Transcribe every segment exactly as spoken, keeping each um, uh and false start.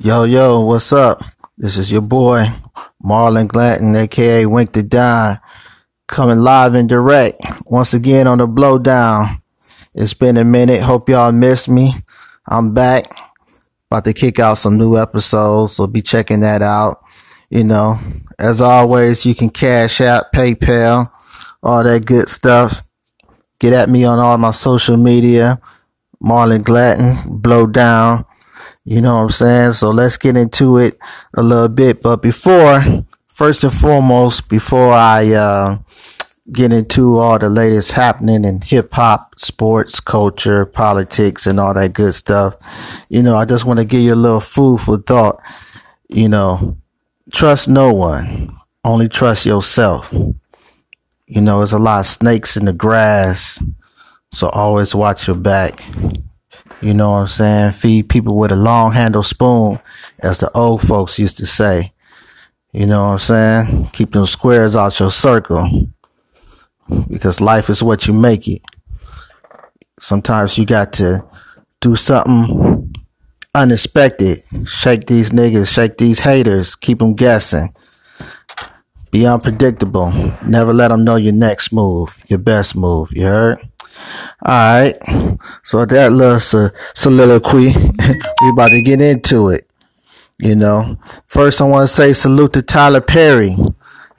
Yo, yo, what's up? This is your boy, Marlon Glatton, a k a. Wink the Dine, coming live and direct once again on the Blowdown. It's been a minute. Hope y'all missed me. I'm back. About to kick out some new episodes, so be checking that out. You know, as always, you can cash out, PayPal, all that good stuff. Get at me on all my social media, Marlon Glatton, Blowdown. You know what I'm saying? So let's get into it a little bit. But before, first and foremost, before I uh, get into all the latest happening in hip hop, sports, culture, politics, and all that good stuff, you know, I just want to give you a little food for thought. You know, trust no one. Only trust yourself. You know, there's a lot of snakes in the grass. So always watch your back. You know what I'm saying? Feed people with a long handle spoon, as the old folks used to say. You know what I'm saying? Keep them squares out your circle, because life is what you make it. Sometimes you got to do something unexpected. Shake these niggas, shake these haters, keep them guessing. Be unpredictable. Never let them know your next move, your best move. You heard? Alright, so that little sol- soliloquy, we about to get into it. You know, first I want to say salute to Tyler Perry.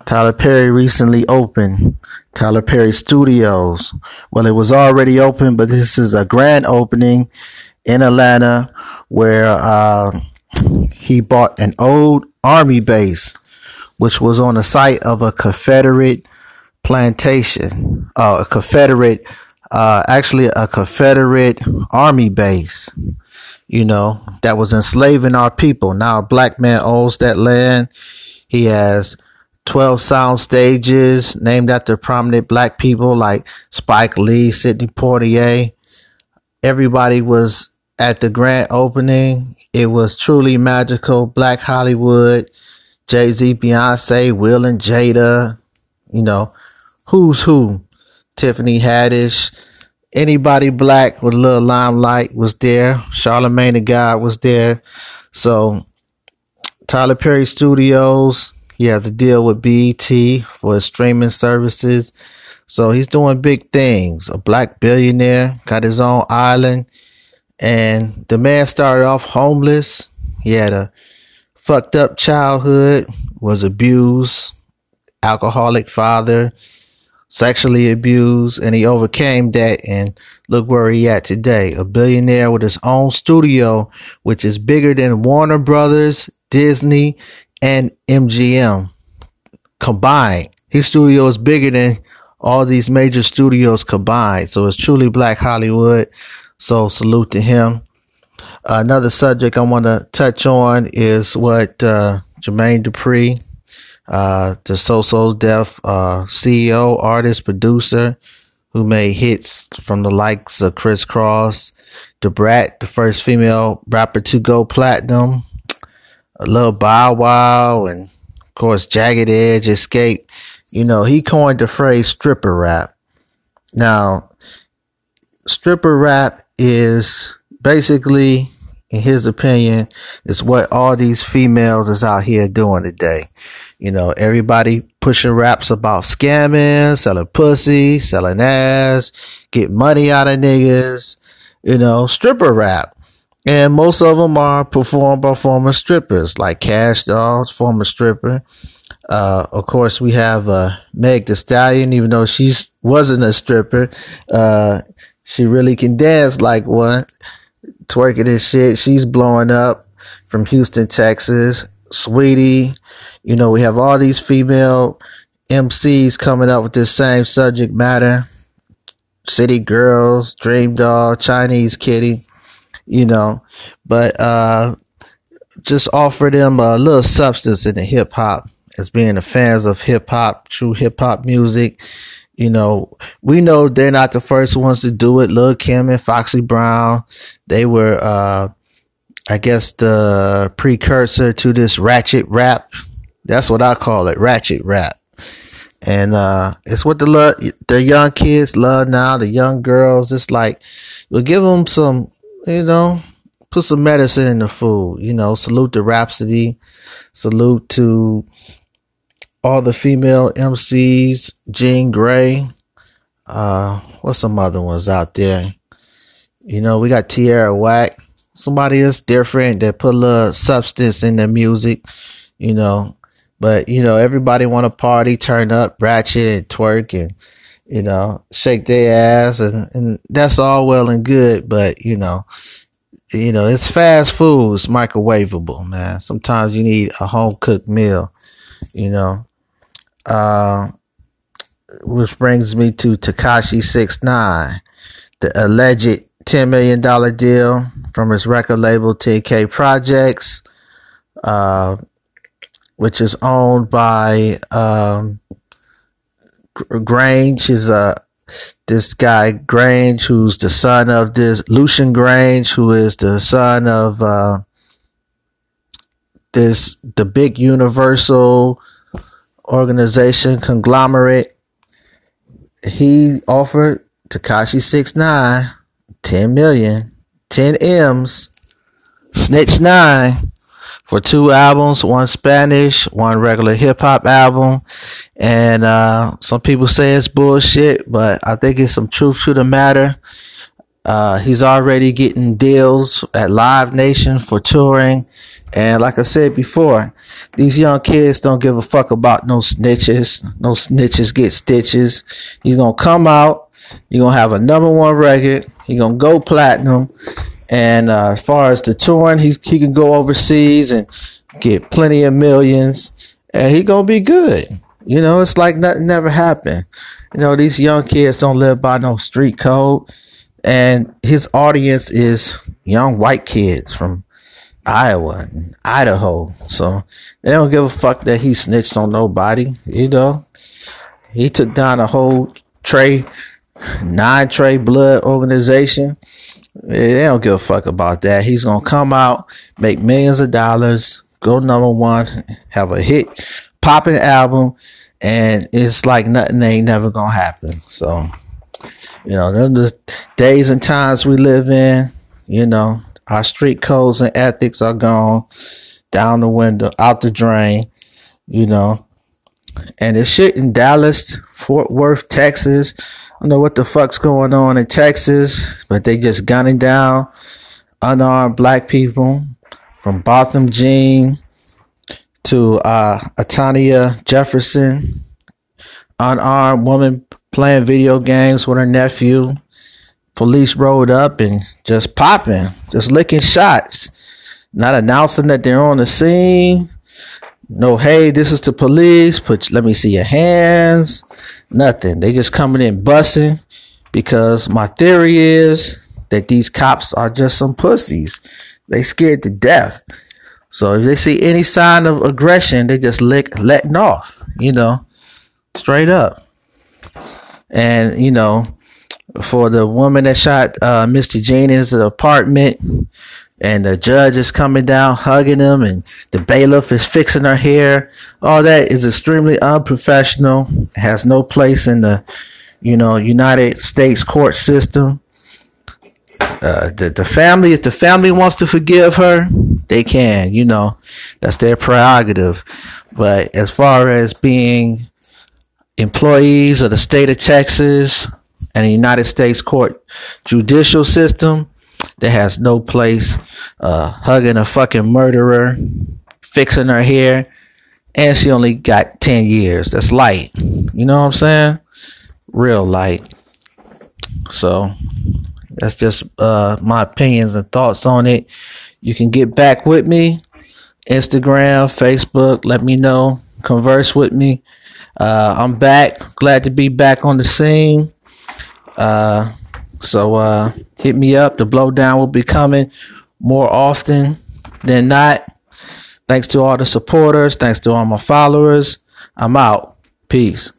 Tyler Perry recently opened Tyler Perry Studios. Well, it was already open, but this is a grand opening in Atlanta where uh, he bought an old army base, which was on the site of a Confederate plantation, uh, a Confederate Uh, actually a Confederate army base, you know, that was enslaving our people. Now a black man owns that land. He has twelve sound stages named after prominent black people like Spike Lee, Sidney Poitier. Everybody was at the grand opening. It was truly magical. Black Hollywood, Jay-Z, Beyonce, Will and Jada, you know, who's who. Tiffany Haddish, anybody black with a little limelight was there. Charlamagne the God was there. So Tyler Perry Studios, he has a deal with B E T for his streaming services. So he's doing big things. A black billionaire, got his own island. And the man started off homeless. He had a fucked up childhood, was abused, alcoholic father, sexually abused, and he overcame that, and look where he at today. A billionaire with his own studio, which is bigger than Warner Brothers, Disney, and M G M combined. His studio is bigger than all these major studios combined. So it's truly Black Hollywood. So salute to him. Another subject I want to touch on is what uh, Jermaine Dupree, Uh, the So So Def uh, C E O, artist, producer, who made hits from the likes of Criss Cross, The Brat, the first female rapper to go platinum, a little Bow Wow, and of course Jagged Edge, Escape. You know, he coined the phrase stripper rap. Now, stripper rap is basically, in his opinion, is what all these females is out here doing today. You know, everybody pushing raps about scamming, selling pussy, selling ass, get money out of niggas, you know, stripper rap. And most of them are performed by former strippers like Cash Dolls, former stripper. Uh, of course, we have uh, Meg Thee Stallion, even though she wasn't a stripper. Uh, she really can dance like one, twerking and shit. She's blowing up from Houston, Texas. Sweetie. You know, we have all these female M Cs coming up with this same subject matter. City Girls, Dream Doll, Chinese Kitty, you know, but uh, just offer them a little substance in the hip hop. As being the fans of hip hop, true hip hop music, you know, we know they're not the first ones to do it. Lil' Kim and Foxy Brown, they were, uh, I guess, the precursor to this ratchet rap. That's what I call it, ratchet rap. And uh, it's what the lo- the young kids love now, the young girls. It's like, we'll give them some, you know, put some medicine in the food. You know, salute to Rhapsody. Salute to all the female M Cs, Jean Grey. Uh, what's some other ones out there? You know, we got Tierra Whack. Somebody that's different that put a little substance in their music, you know. But, you know, everybody want to party, turn up, ratchet, and twerk, and, you know, shake their ass. And, and that's all well and good. But, you know, you know, it's fast food. It's microwavable, man. Sometimes you need a home-cooked meal, you know. Uh, which brings me to Tekashi six nine, the alleged ten million dollars deal from his record label ten K Projects, uh, which is owned by um, Grange. Is uh, this guy Grange, who's the son of this Lucian Grange, who is the son of uh, this the big Universal organization conglomerate. He offered Tekashi six nine ten million, ten M's, Snitch nine for two albums, one Spanish, one regular hip hop album. And uh, some people say it's bullshit, but I think it's some truth to the matter. Uh, he's already getting deals at Live Nation for touring. And like I said before, these young kids don't give a fuck about no snitches. No snitches get stitches. You're going to come out. You're going to have a number one record. You're going to go platinum. And uh, as far as the touring, he's, he can go overseas and get plenty of millions. And he going to be good. You know, it's like nothing never happened. You know, these young kids don't live by no street code. And his audience is young white kids from Iowa and Idaho. So they don't give a fuck that he snitched on nobody. You know, he took down a whole tray, nine tray blood organization. They don't give a fuck about that. He's going to come out, make millions of dollars, go number one, have a hit popping album. And it's like nothing ain't never going to happen. So, you know, the days and times we live in, you know, our street codes and ethics are gone down the window, out the drain, you know. And this shit in Dallas, Fort Worth, Texas. I don't know what the fuck's going on in Texas, but they just gunning down unarmed black people from Botham Jean to uh, Atania Jefferson, unarmed woman playing video games with her nephew. Police rolled up and just popping, just licking shots, not announcing that they're on the scene. No, hey, this is the police. Put, let me see your hands. Nothing. They just coming in bussing, because my theory is that these cops are just some pussies. They scared to death. So if they see any sign of aggression, they just lick letting off, you know, straight up. And, you know, for the woman that shot uh, Mister Jennings in the apartment, and the judge is coming down, hugging him, and the bailiff is fixing her hair. All that is extremely unprofessional. It has no place in the, you know, United States court system. Uh, the, the family, if the family wants to forgive her, they can, you know, that's their prerogative. But as far as being employees of the state of Texas and the United States court judicial system, that has no place, uh, hugging a fucking murderer, fixing her hair, and she only got ten years. That's light. You know what I'm saying? Real light. So that's just uh, my opinions and thoughts on it. You can get back with me. Instagram, Facebook, let me know. Converse with me. Uh, I'm back. Glad to be back on the scene. Uh, so uh, hit me up. The blowdown will be coming more often than not. Thanks to all the supporters. Thanks to all my followers. I'm out. Peace.